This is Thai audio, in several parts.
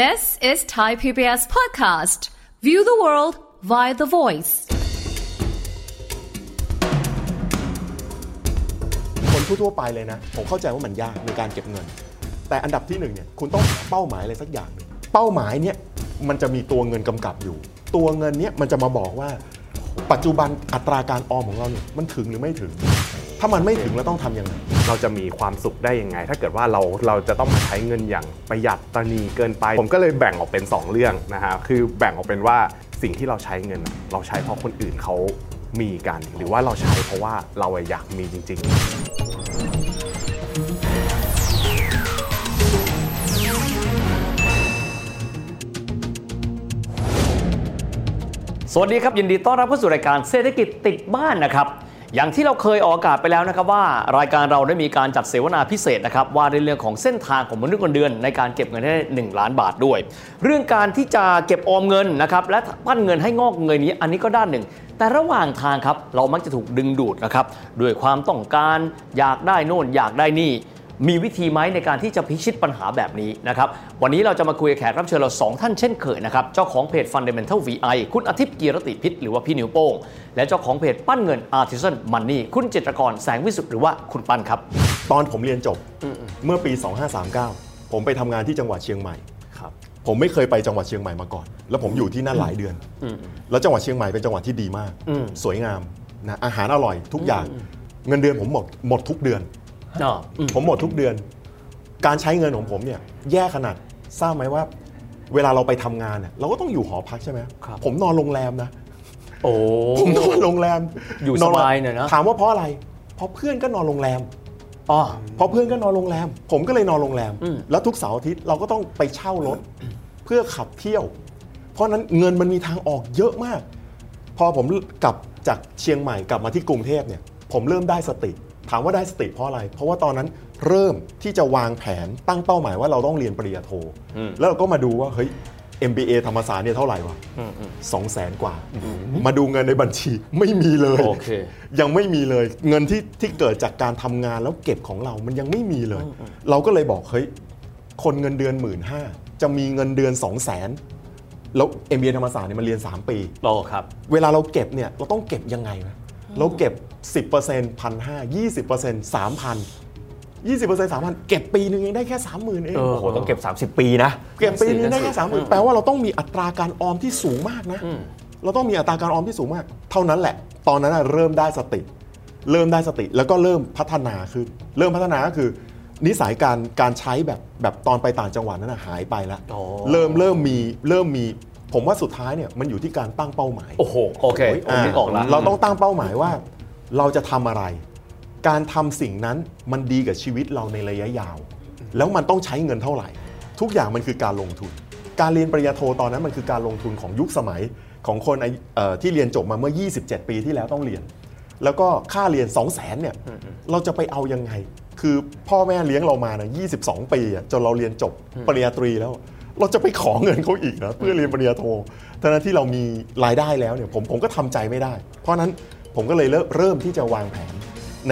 This is Thai PBS podcast. View the world via the voice. คนทั่วๆไปเลยนะผมเข้าใจว่ามันยากในการเก็บเงินแต่อันดับที่1เนี่ยคุณต้องเป้าหมายอะไรสักอย่างนึงเป้าหมายเนี่ยมันจะมีตัวเงินกำกับอยู่ตัวเงินเนี่ยมันจะมาบอกว่าปัจจุบันอัตราการออมของเราเนี่ยมันถึงหรือไม่ถึงถ้ามันไม่ถึงเราต้องทำยังไงเราจะมีความสุขได้ยังไงถ้าเกิดว่าเราจะต้องใช้เงินอย่างประหยัดตระหนี่เกินไปผมก็เลยแบ่งออกเป็น2เรื่องนะฮะคือแบ่งออกเป็นว่าสิ่งที่เราใช้เงินเราใช้เพราะคนอื่นเขามีกันหรือว่าเราใช้เพราะว่าเราอยากมีจริงๆสวัสดีครับยินดีต้อนรับเข้าสู่รายการเศรษฐกิจติดบ้านนะครับอย่างที่เราเคยออกอากาศไปแล้วนะครับว่ารายการเราได้มีการจัดเสวนาพิเศษนะครับว่าในเรื่องของเส้นทางของมนุษย์เงินเดือนในการเก็บเงินได้1ล้านบาทด้วยเรื่องการที่จะเก็บออมเงินนะครับและปั้นเงินให้งอกเงยนี้อันนี้ก็ด้านหนึ่งแต่ระหว่างทางครับเรามักจะถูกดึงดูดนะครับด้วยความต้องการอยากได้โน่นอยากได้นี่มีวิธีไหมในการที่จะพิชิตปัญหาแบบนี้นะครับวันนี้เราจะมาคุยกับแขกรับเชิญเรา2ท่านเช่นเคยนะครับเจ้าของเพจ Fundamental VI คุณอาทิตย์กีรติพิษหรือว่าพี่นิ้วโป้งและเจ้าของเพจปั้นเงิน Artisan Money คุณจิตรกรแสงวิสุทธิ์หรือว่าคุณปั้นครับตอนผมเรียนจบเมื่อปี2539ผมไปทำงานที่จังหวัดเชียงใหม่ครับผมไม่เคยไปจังหวัดเชียงใหม่มาก่อนแล้วผมอยู่ที่นั่นหลายเดือนแล้วจังหวัดเชียงใหม่เป็นจังหวัดที่ดีมากสวยงามนะอาหารอร่อยทุกอย่างเงินเดือนผมหมดทุกเดือนผมหมดทุกเดือนการใช้เงินของผมเนี่ยแย่ขนาดทราบไหมว่าเวลาเราไปทำงานเนี่ยเราก็ต้องอยู่หอพักใช่ไหมผมนอนโรงแรมนะโอ้ผมนอนโรงแรมอยู่สบายหน่อยนะถามว่าเพราะอะไรเพราะเพื่อนก็นอนโรงแรมเพราะเพื่อนก็นอนโรงแรมผมก็เลยนอนโรงแรมแล้วทุกเสาร์อาทิตย์เราก็ต้องไปเช่ารถเพื่อขับเที่ยวเพราะนั้นเงินมันมีทางออกเยอะมากพอผมกลับจากเชียงใหม่กลับมาที่กรุงเทพเนี่ยผมเริ่มได้สติถามว่าได้สติเพราะอะไรเพราะว่าตอนนั้นเริ่มที่จะวางแผนตั้งเป้าหมายว่าเราต้องเรียนปริญญาโทแล้วเราก็มาดูว่าเฮ้ย MBA ธรรมศาสตร์เนี่ยเท่าไหร่วะ 200,000 กว่ามาดูเงินในบัญชีไม่มีเลย okay. ยังไม่มีเลยเงินที่เกิดจากการทำงานแล้วเก็บของเรามันยังไม่มีเลยเราก็เลยบอกเฮ้ยคนเงินเดือน 15,000 จะมีเงินเดือน 200,000 แล้ว MBA ธรรมศาสตร์เนี่ยมันเรียน3ปีครับเวลาเราเก็บเนี่ยเราต้องเก็บยังไงนะเราเก็บ 10% 1,500 20% 3,000 20% 3,000 เก็บปีนึงยังได้แค่ 30,000 เองโอ้โหต้องเก็บ30ปีนะเก็บปีนึงได้แค่ 30,000 แปลว่าเราต้องมีอัตราการออมที่สูงมากนะเราต้องมีอัตราการออมที่สูงมากเท่านั้นแหละตอนนั้นเริ่มได้สติแล้วก็เริ่มพัฒนาขึ้นเริ่มพัฒนาก็คือนิสัยการใช้แบบตอนไปต่างจังหวัดนั้นหายไปแล้วเริ่มมีผมว่าสุดท้ายเนี่ยมันอยู่ที่การตั้งเป้าหมายโอ้โหโอเคผมนึกออกแล้วเราต้องตั้งเป้าหมายว่าเราจะทำอะไรการทำสิ่งนั้นมันดีกับชีวิตเราในระยะยาวแล้วมันต้องใช้เงินเท่าไหร่ทุกอย่างมันคือการลงทุนการเรียนปริญญาโทตอนนั้นมันคือการลงทุนของยุคสมัยของคนที่เรียนจบมาเมื่อ27ปีที่แล้วต้องเรียนแล้วก็ค่าเรียน 200,000 เนี่ยเราจะไปเอายังไงคือพ่อแม่เลี้ยงเรามานะ22ปีจนเราเรียนจบปริญญาตรีแล้วเราจะไปขอเงินเขาอีกนะเพื่อเรียนปริญญาโททั้งที่เรามีรายได้แล้วเนี่ยผมก็ทำใจไม่ได้เพราะนั้นผมก็เลยเริ่มที่จะวางแผนใ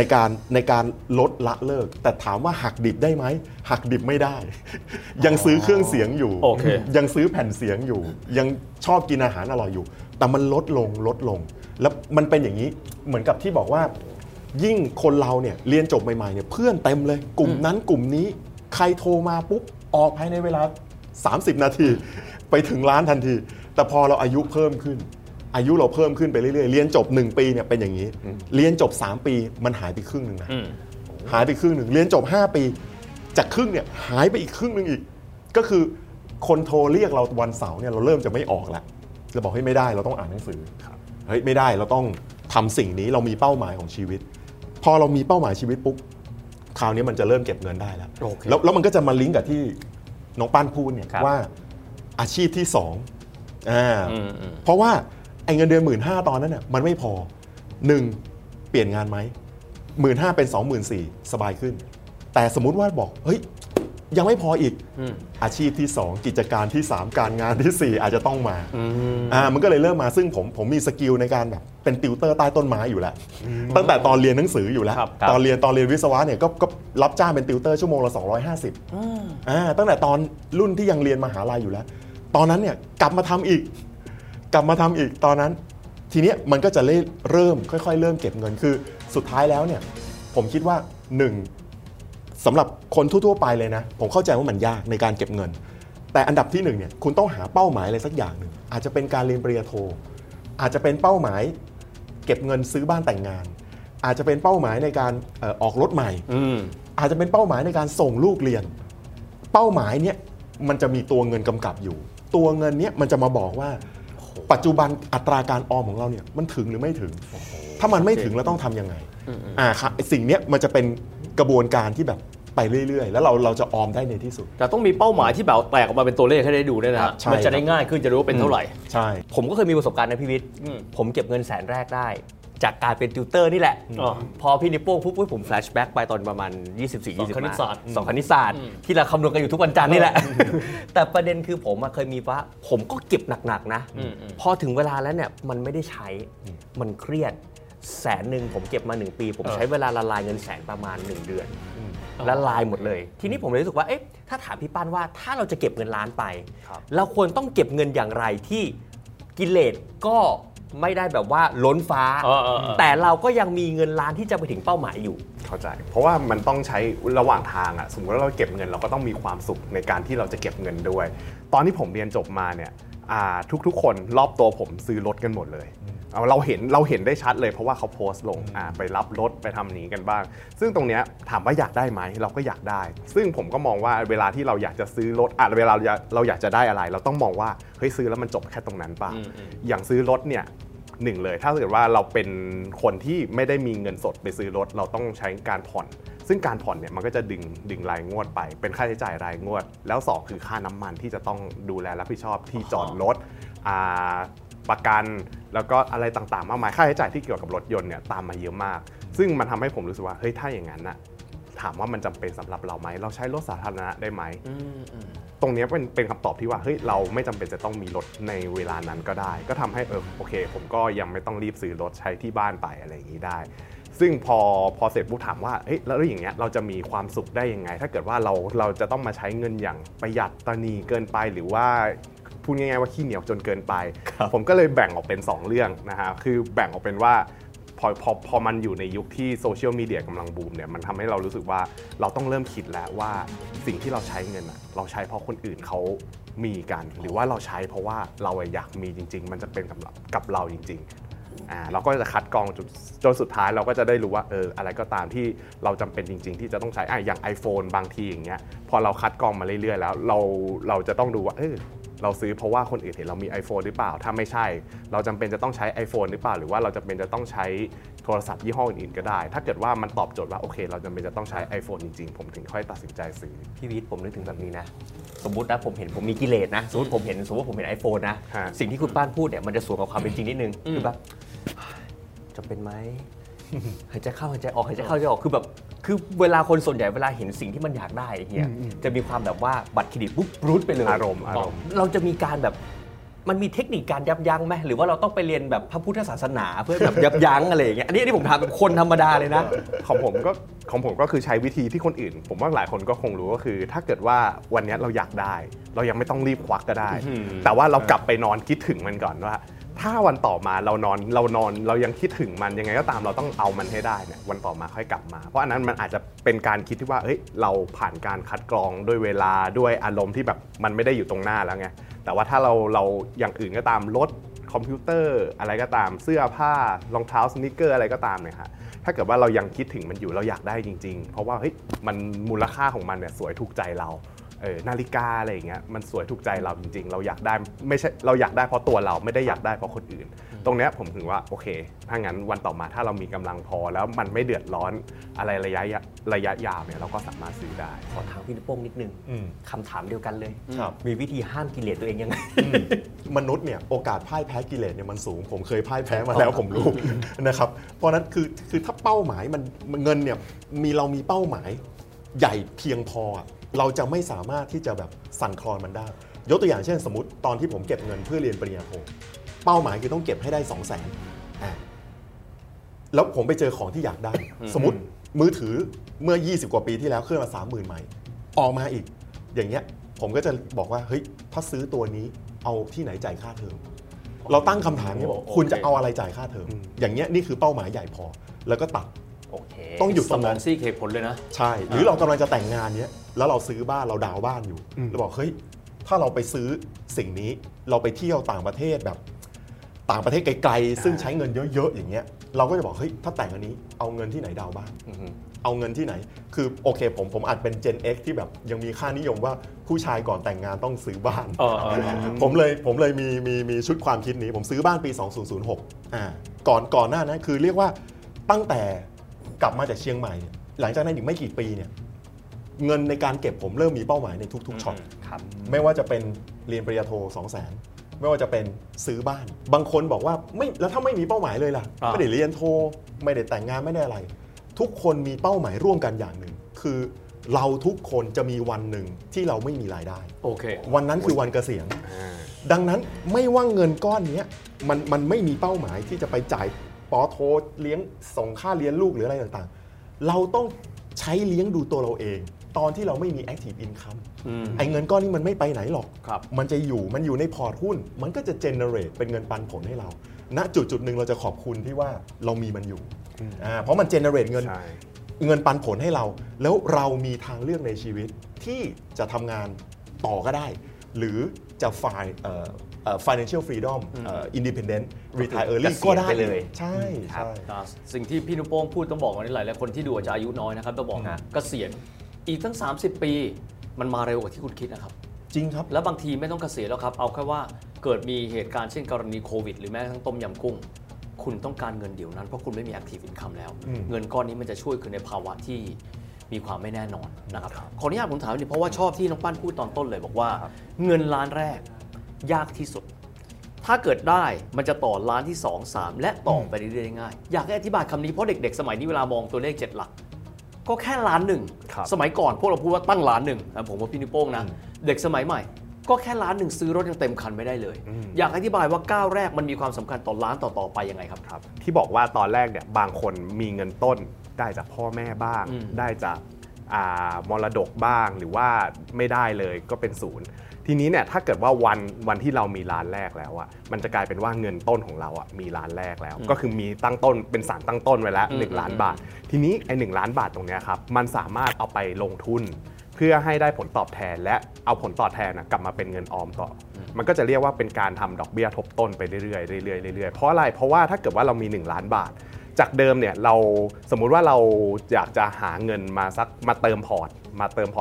นการลดละเลิกแต่ถามว่าหักดิบได้ไหมหักดิบไม่ได้ยังซื้อเครื่องเสียงอยู่ okay. ยังซื้อแผ่นเสียงอยู่ยังชอบกินอาหารอร่อยอยู่แต่มันลดลงแล้วมันเป็นอย่างนี้เหมือนกับที่บอกว่ายิ่งคนเราเนี่ยเรียนจบใหม่ๆเนี่ยเพื่อนเต็มเลยกลุ่มนั้นกลุ่มนี้ใครโทรมาปุ๊บออกภายในเวลา30นาทีไปถึงร้านทันทีแต่พอเราอายุเพิ่มขึ้นอายุเราเพิ่มขึ้นไปเรื่อยๆเรียนจบ1ปีเนี่ยเป็นอย่างนี้เรียนจบ3ปีมันหายไปครึ่งนึงนะหายไปครึ่งนึงเรียนจบ5ปีจากครึ่งเนี่ยหายไปอีกครึ่งนึงอีกก็คือคนโทรเรียกเราวันเสาร์เนี่ยเราเริ่มจะไม่ออกแล้วเราบอกเฮ้ยไม่ได้เราต้องอ่านหนังสือเฮ้ยไม่ได้เราต้องทำสิ่งนี้เรามีเป้าหมายของชีวิตพอเรามีเป้าหมายชีวิตปุ๊บคราวนี้มันจะเริ่มเก็บเงินได้แล้ว okay. แล้วมันก็จะมาลิงก์กับที่น้องปั้นพูดเนี่ยว่าอาชีพที่2เพราะว่าไอ้เงินเดือน 15,000 ตอนนั้นน่ะมันไม่พอ1เปลี่ยนงานมั้ย 15,000 เป็น 24,000 สบายขึ้นแต่สมมุติว่าบอกเฮ้ย ยังไม่พออีกอาชีพที่2กิจการที่3การงานที่4อาจจะต้องมามันก็เลยเริ่มมาซึ่งผมมีสกิลในการแบบเป็นติวเตอร์ใต้ต้นไม้อยู่แล้วตั้งแต่ตอนเรียนหนังสืออยู่แล้วตอนเรียนวิศวะเนี่ยก็รับจ้างเป็นติวเตอร์ชั่วโมงละ250ตั้งแต่ตอนรุ่นที่ยังเรียนมหาลัยอยู่แล้วตอนนั้นเนี่ยกลับมาทำอีกตอนนั้นทีนี้มันก็จะเริ่มค่อยๆเริ่มเก็บเงินคือสุดท้ายแล้วเนี่ยผมคิดว่า1สำหรับคนทั่วๆไปเลยนะผมเข้าใจว่ามันยากในการเก็บเงินแต่อันดับที่1เนี่ยคุณต้องหาเป้าหมายอะไรสักอย่างนึงอาจจะเป็นการเรียนปริญญาโทอาจจะเป็นเป้าหมายเก็บเงินซื้อบ้านแต่งงานอาจจะเป็นเป้าหมายในการออกรถใหม่ อาจจะเป็นเป้าหมายในการส่งลูกเรียนเป้าหมายเนี่ยมันจะมีตัวเงินกำกับอยู่ตัวเงินเนี่ยมันจะมาบอกว่าปัจจุบันอัตราการออมของเราเนี่ยมันถึงหรือไม่ถึงถ้ามันไม่ถึงเราต้องทำยังไงสิ่งนี้มันจะเป็นกระบวนการที่แบบไปเรื่อยๆแล้วเราจะออมได้ในที่สุดแต่ต้องมีเป้าหมายที่แบบแตกออกมาเป็นตัวเลขให้ได้ดูด้วยนะครับมันจะได้ง่ายขึ้นจะรู้ว่าเป็นเท่าไหร่ใช่ผมก็เคยมีประสบการณ์นะพี่วิทย์ผมเก็บเงินแสนแรกได้จากการเป็นติวเตอร์นี่แหละพอพี่นิโป้งปุ๊บผมแฟลชแบ็กไปตอนประมาณ 24-25 คณิตศาสตร์ที่เราคำนวณกันอยู่ทุกวันจันทร์นี่แหละแต่ประเด็นคือผมเคยมีว่าผมก็เก็บหนักๆนะพอถึงเวลาแล้วเนี่ยมันไม่ได้ใช้มันเครียดแสนหนึ่งผมเก็บมา1ปีผมใช้เวลาละลายเงินแสนประมาณ1เดือนละลายหมดเลยทีนี้ผมเลยรู้สึกว่าเอ๊ะถ้าถามพี่ป้านว่าถ้าเราจะเก็บเงินล้านไปเราควรต้องเก็บเงินอย่างไรที่กิเลสก็ไม่ได้แบบว่าล้นฟ้าแต่เราก็ยังมีเงินล้านที่จะไปถึงเป้าหมายอยู่เข้าใจเพราะว่ามันต้องใช้ระหว่างทางอ่ะสมมติว่าเราเก็บเงินเราก็ต้องมีความสุขในการที่เราจะเก็บเงินด้วยตอนที่ผมเรียนจบมาเนี่ยทุกคนรอบตัวผมซื้อรถกันหมดเลยเราเห็นได้ชัดเลยเพราะว่าเขาโพสต์ลงไปรับรถไปทำนี้กันบ้างซึ่งตรงเนี้ยถามว่าอยากได้ไหมเราก็อยากได้ซึ่งผมก็มองว่าเวลาที่เราอยากจะซื้อรถเวลาเราอยากจะได้อะไรเราต้องมองว่าเฮ้ยซื้อแล้วมันจบแค่ตรงนั้นป่ะอย่างซื้อรถเนี่ยหนึ่งเลยถ้าเกิดว่าเราเป็นคนที่ไม่ได้มีเงินสดไปซื้อรถเราต้องใช้การผ่อนซึ่งการผ่อนเนี่ยมันก็จะดึงรายงวดไปเป็นค่าใช้จ่ายรายงวดแล้วสองคือค่าน้ำมันที่จะต้องดูแลรับผิดชอบที่จอดรถประกันแล้วก็อะไรต่างๆมากมายค่าใช้จ่ายที่เกี่ยวกับรถยนต์เนี่ยตามมาเยอะมากซึ่งมันทำให้ผมรู้สึกว่าเฮ้ยถ้าอย่างนั้นน่ะถามว่ามันจำเป็นสำหรับเราไหมเราใช้รถสาธารณะได้ไหมตรงนี้เป็นคำตอบที่ว่าเฮ้ยเราไม่จำเป็นจะต้องมีรถในเวลานั้นก็ได้ก็ทำให้โอเคผมก็ยังไม่ต้องรีบซื้อรถใช้ที่บ้านไปอะไรอย่างนี้ได้ซึ่งพอเสร็จปุ๊บถามว่าเฮ้ยแล้วอย่างเงี้ยเราจะมีความสุขได้ยังไงถ้าเกิดว่าเราจะต้องมาใช้เงินอย่างประหยัดตนีเกินไปหรือว่าพูดง่ายๆว่าขี้เหนียวจนเกินไปผมก็เลยแบ่งออกเป็น2เรื่องนะฮะคือแบ่งออกเป็นว่าพอมันอยู่ในยุคที่โซเชียลมีเดียกำลังบูมเนี่ยมันทำให้เรารู้สึกว่าเราต้องเริ่มคิดแล้วว่าสิ่งที่เราใช้เงินเราใช้เพราะคนอื่นเขามีกันหรือว่าเราใช้เพราะว่าเราอยากมีจริงๆมันจะเป็นกับเราจริงๆเราก็จะคัดกรองจนสุดท้ายเราก็จะได้รู้ว่าอะไรก็ตามที่เราจำเป็นจริงๆที่จะต้องใช้อย่าง iPhone บางทีอย่างเงี้ยพอเราคัดกรองมาเรื่อยๆแล้วเราจะต้องดูว่าเราซื้อเพราะว่าคนอื่นเห็นเรามี iPhone หรือเปล่าถ้าไม่ใช่เราจำเป็นจะต้องใช้ iPhone หรือเปล่าหรือว่าเราจำเป็นจะต้องใช้โทรศัพท์ยี่ห้ออื่นๆก็ได้ถ้าเกิดว่ามันตอบโจทย์ว่าโอเคเราจำเป็นจะต้องใช้ iPhone จริงๆผมถึงค่อยตัดสินใจซื้อพี่วิทย์ผมนึกถึงแบบนี้นะสมมุตินะผมเห็นผมมีกิเลสนะสมมติผมเห็น iPhone นะสิ่งที่คุณป้านพูดเนี่ยมันจะสวนกับความเป็นจริงนิดนึงคือแบบจำเป็นไหมหายใจเข้าหายใจออกหายใจเข้าหายใจออกคือเวลาคนส่วนใหญ่เวลาเห็นสิ่งที่มันอยากได้เนี่ยจะมีความแบบว่าบัตรเครดิตปุ๊บรูดไปเลยอารมณ์เราจะมีการแบบมันมีเทคนิคการยับยั้งไหมหรือว่าเราต้องไปเรียนแบบพระพุทธศาสนาเพื่อแบบยับยั้งอะไรอย่างเงี้ยอันนี้ผมถามแบบคนธรรมดาเลยนะของผมก็คือใช้วิธีที่คนอื่นผมว่าหลายคนก็คงรู้ก็คือถ้าเกิดว่าวันนี้เราอยากได้เรายังไม่ต้องรีบควักก็ได้แต่ว่าเรากลับไปนอนคิดถึงมันก่อนว่าถ้าวันต่อมาเรานอนเรายังคิดถึงมันยังไงก็ตามเราต้องเอามันให้ได้เนี่ยวันต่อมาค่อยกลับมาเพราะอันนั้นมันอาจจะเป็นการคิดที่ว่าเฮ้ยเราผ่านการคัดกรองด้วยเวลาด้วยอารมณ์ที่แบบมันไม่ได้อยู่ตรงหน้าแล้วไงแต่ว่าถ้าเราอย่างอื่นก็ตามรถคอมพิวเตอร์อะไรก็ตามเสื้อผ้ารองเท้าสนิเกอร์อะไรก็ตามเนี่ยฮะถ้าเกิดว่าเรายังคิดถึงมันอยู่เราอยากได้จริงๆเพราะว่าเฮ้ยมันมูลค่าของมันเนี่ยสวยถูกใจเรานาฬิกาอะไรอย่างเงี้ยมันสวยถูกใจเราจริงๆเราอยากได้ไม่ใช่เราอยากได้เพราะตัวเราไม่ได้อยากได้เพราะคนอื่นตรงเนี้ยผมถึงว่าโอเคถ้างั้นวันต่อมาถ้าเรามีกำลังพอแล้วมันไม่เดือดร้อนอะไรระยะยาวเนี่ยเราก็สามารถซื้อได้ขอถามพี่นิโป้งนิดนึงคำถามเดียวกันเลยมีวิธีห้ามกิเลสตัวเองยังไงมนุษย์เนี่ยโอกาสพ่ายแพ้กิเลสเนี่ยมันสูงผมเคยพ่ายแพ้มาแล้วผมรู้นะครับเพราะนั้นคือถ้าเป้าหมายมันเงินเนี่ยมีเรามีเป้าหมายใหญ่เพียงพอ เราจะไม่สามารถที่จะแบบสั่นคลอนมันได้ยกตัวอย่างเช่นสมมติตอนที่ผมเก็บเงินเพื่อเรียนปริญญาโทเป้าหมายคือต้องเก็บให้ได้ 200,000 แล้วผมไปเจอของที่อยากได้สมมติมือถือเมื่อ20กว่าปีที่แล้วเครื่องละ 30,000 ใหม่ออกมาอีกอย่างเงี้ยผมก็จะบอกว่าเฮ้ยถ้าซื้อตัวนี้เอาที่ไหนจ่ายค่าเทอมเราตั้งคำถามนี้บอกคุณจะเอาอะไรจ่ายค่าเทอมอย่างเงี้ยนี่คือเป้าหมายใหญ่พอแล้วก็ตัดต้องหยุดสมองซี่เคผลเลยนะใช่หรือเรากำลังจะแต่งงานเนี้ยแล้วเราซื้อบ้านเราดาวบ้านอยู่เราบอกเฮ้ยถ้าเราไปซื้อสิ่งนี้เราไปเที่ยวต่างประเทศแบบต่างประเทศไกลๆซึ่งใช้เงินเยอะๆอย่างเงี้ยเราก็จะบอกเฮ้ยถ้าแต่งอันนี้เอาเงินที่ไหนดาวบ้านเอาเงินที่ไหนคือโอเคผมอาจเป็น Gen X ที่แบบยังมีค่านิยมว่าผู้ชายก่อนแต่งงานต้องซื้อบ้านผมเลยมีชุดความคิดนี้ผมซื้อบ้านปี2006ก่อนหน้านั้นคือเรียกว่าตั้งแต่กลับมาจากเชียงใหม่หลังจากนั้นอีกไม่กี่ปีเนี่ยเงินในการเก็บผมเริ่มมีเป้าหมายในทุกๆช็อตไม่ว่าจะเป็นเรียนปริญญาโท 200,000ไม่ว่าจะเป็นซื้อบ้านบางคนบอกว่าไม่แล้วถ้าไม่มีเป้าหมายเลยล่ะไม่ได้เรียนโทไม่ได้แต่งงานไม่ได้อะไรทุกคนมีเป้าหมายร่วมกันอย่างหนึ่งคือเราทุกคนจะมีวันหนึ่งที่เราไม่มีรายได้โอเควันนั้นคือวันเกษียณดังนั้นไม่ว่าเงินก้อนนี้มันไม่มีเป้าหมายที่จะไปจ่ายปอโทเลี้ยงส่งค่าเลี้ยงลูกหรืออะไรต่างๆเราต้องใช้เลี้ยงดูตัวเราเองตอนที่เราไม่มี active income ไอ้เงินก้อนนี้มันไม่ไปไหนหรอกมันจะอยู่มันอยู่ในพอร์ตหุ้นมันก็จะ generate เป็นเงินปันผลให้เราณจุดหนึ่งเราจะขอบคุณที่ว่าเรามีมันอยู่เพราะมัน generate เงินปันผลให้เราแล้วเรามีทางเลือกในชีวิตที่จะทำงานต่อก็ได้หรือจะfinancial freedom independent retire early ก็ได้เลยใช่ครับสิ่งที่พี่นุโป้งพูดต้องบอกว่าหลายๆคนที่ดูอาจจะอายุน้อยนะครับต้องบอกนะเกษียณอีกทั้ง30ปีมันมาเร็วกว่าที่คุณคิดนะครับจริงครับแล้วบางทีไม่ต้องเกษียณแล้วครับเอาแค่ว่าเกิดมีเหตุการณ์เช่นกรณีโควิดหรือแม้กระทั่งต้มยำกุ้งคุณต้องการเงินเดี๋ยวนั้นเพราะคุณไม่มี active income แล้วเงินก้อนนี้มันจะช่วยคุณในภาวะที่มีความไม่แน่นอนนะครับขออนุญาตผมถามนิดเพราะว่าชอบที่น้องปั้นพูดตอนต้นเลยบอกว่าเงินล้านแรกยากที่สุดถ้าเกิดได้มันจะต่อล้านที่2 3และต่อไปเรื่อยๆง่ายอยากให้อธิบายคำนี้เพราะเด็กๆสมัยนี้เวลามองตัวเลข7หลักก็แค่1,000,000สมัยก่อนพวกเราพูดว่าตั้ง1,000,000ผมว่าพี่นิโป้งนะเด็กสมัยใหม่ก็แค่1,000,000ซื้อรถยังเต็มคันไม่ได้เลยอยากอธิบายว่าก้าวแรกมันมีความสำคัญต่อล้านต่อไปยังไงครับที่บอกว่าตอนแรกเนี่ยบางคนมีเงินต้นได้จากพ่อแม่บ้างได้จากมรดกบ้างหรือว่าไม่ได้เลยก็เป็นศูนย์ทีนี้เนี่ยถ้าเกิดว่าวันที่เรามีล้านแรกแล้วอ่ะมันจะกลายเป็นว่าเงินต้นของเราอ่ะมีล้านแรกแล้วก็คือมีตั้งต้นเป็นสารตั้งต้นไว้แล้ว1,000,000 บาททีนี้ไอ้1,000,000 บาทตรงเนี้ยครับมันสามารถเอาไปลงทุนเพื่อให้ได้ผลตอบแทนและเอาผลตอบแทนกลับมาเป็นเงินออมต่อมันก็จะเรียกว่าเป็นการทำดอกเบี้ยทบต้นไปเรื่อยๆเรื่อยๆเรื่อยๆเพราะอะไรเพราะว่าถ้าเกิดว่าเรามี1,000,000 บาทจากเดิมเนี่ยเราสมมุติว่าเราอยากจะหาเงินมาเติมพอร์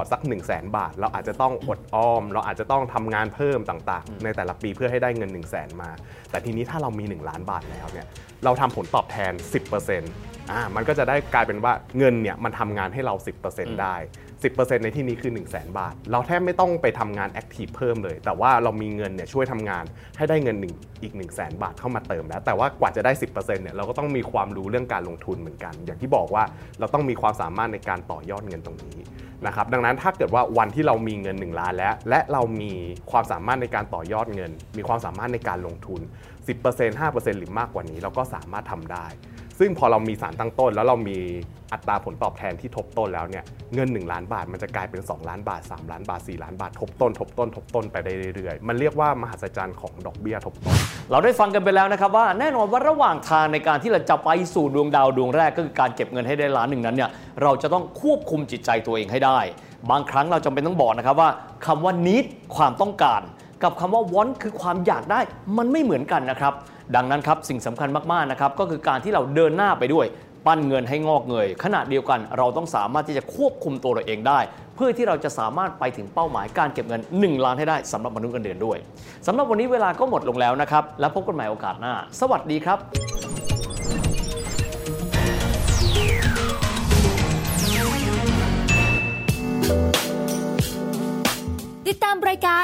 ตสัก 100,000 บาทเราอาจจะต้องอดออมเราอาจจะต้องทำงานเพิ่มต่างๆในแต่ละปีเพื่อให้ได้เงิน 100,000 มาแต่ทีนี้ถ้าเรามี1,000,000 บาทแล้วเนี่ยเราทำผลตอบแทน 10% มันก็จะได้กลายเป็นว่าเงินเนี่ยมันทำงานให้เรา 10% ได้ 10% ในที่นี้คือ 100,000 บาทเราแทบไม่ต้องไปทำงานแอคทีฟเพิ่มเลยแต่ว่าเรามีเงินเนี่ยช่วยทำงานให้ได้เงินอีก 100,000 บาทเข้ามาเติมแล้วแต่ว่ากว่าจะได้ 10% เนี่ยเราก็ต้องมีความรู้เรื่องการลงทุนเหมือนกันอย่างที่บอกว่าเราต้องมีความสามารถในการต่อยอดเงินตรงนี้นะครับดังนั้นถ้าเกิดว่าวันที่เรามีเงิน1,000,000แล้วและเรามีความสามารถในการต่อยอดเงินมีความสามารถในการลงทุน 10% 5% หรือมากกว่านี้เราก็สามารถทำได้ซึ่งพอเรามีสารตั้งต้นแล้วเรามีอัตราผลตอบแทนที่ทบต้นแล้วเนี่ยเงิน1,000,000 บาทมันจะกลายเป็น2,000,000 บาท3,000,000 บาท4,000,000 บาททบต้นไปได้เรื่อยๆมันเรียกว่ามหัศจรรย์ของดอกเบี้ยทบต้นเราได้ฟังกันไปแล้วนะครับว่าแน่นอนว่าระหว่างทางในการที่เราจะไปสู่ดวงดาวดวงแรกก็คือการเก็บเงินให้ได้1,000,000นั้นเนี่ยเราจะต้องควบคุมจิตใจตัวเองให้ได้บางครั้งเราจำเป็นต้องบอกนะครับว่าคำว่า need ความต้องการกับคำว่า want คือความอยากได้มันไม่เหมือนกันนะครับดังนั้นครับสิ่งสำคัญมากๆนะครับก็คือการที่เราเดินหน้าไปด้วยปั้นเงินให้งอกเงยขณะเดียวกันเราต้องสามารถที่จะควบคุมตัวเราเองได้เพื่อที่เราจะสามารถไปถึงเป้าหมายการเก็บเงิน1,000,000ให้ได้สำหรับมนุษย์เงินเดือนด้วยสำหรับวันนี้เวลาก็หมดลงแล้วนะครับแล้วพบกันใหม่โอกาสหน้าสวัสดีครับติดตามรายการ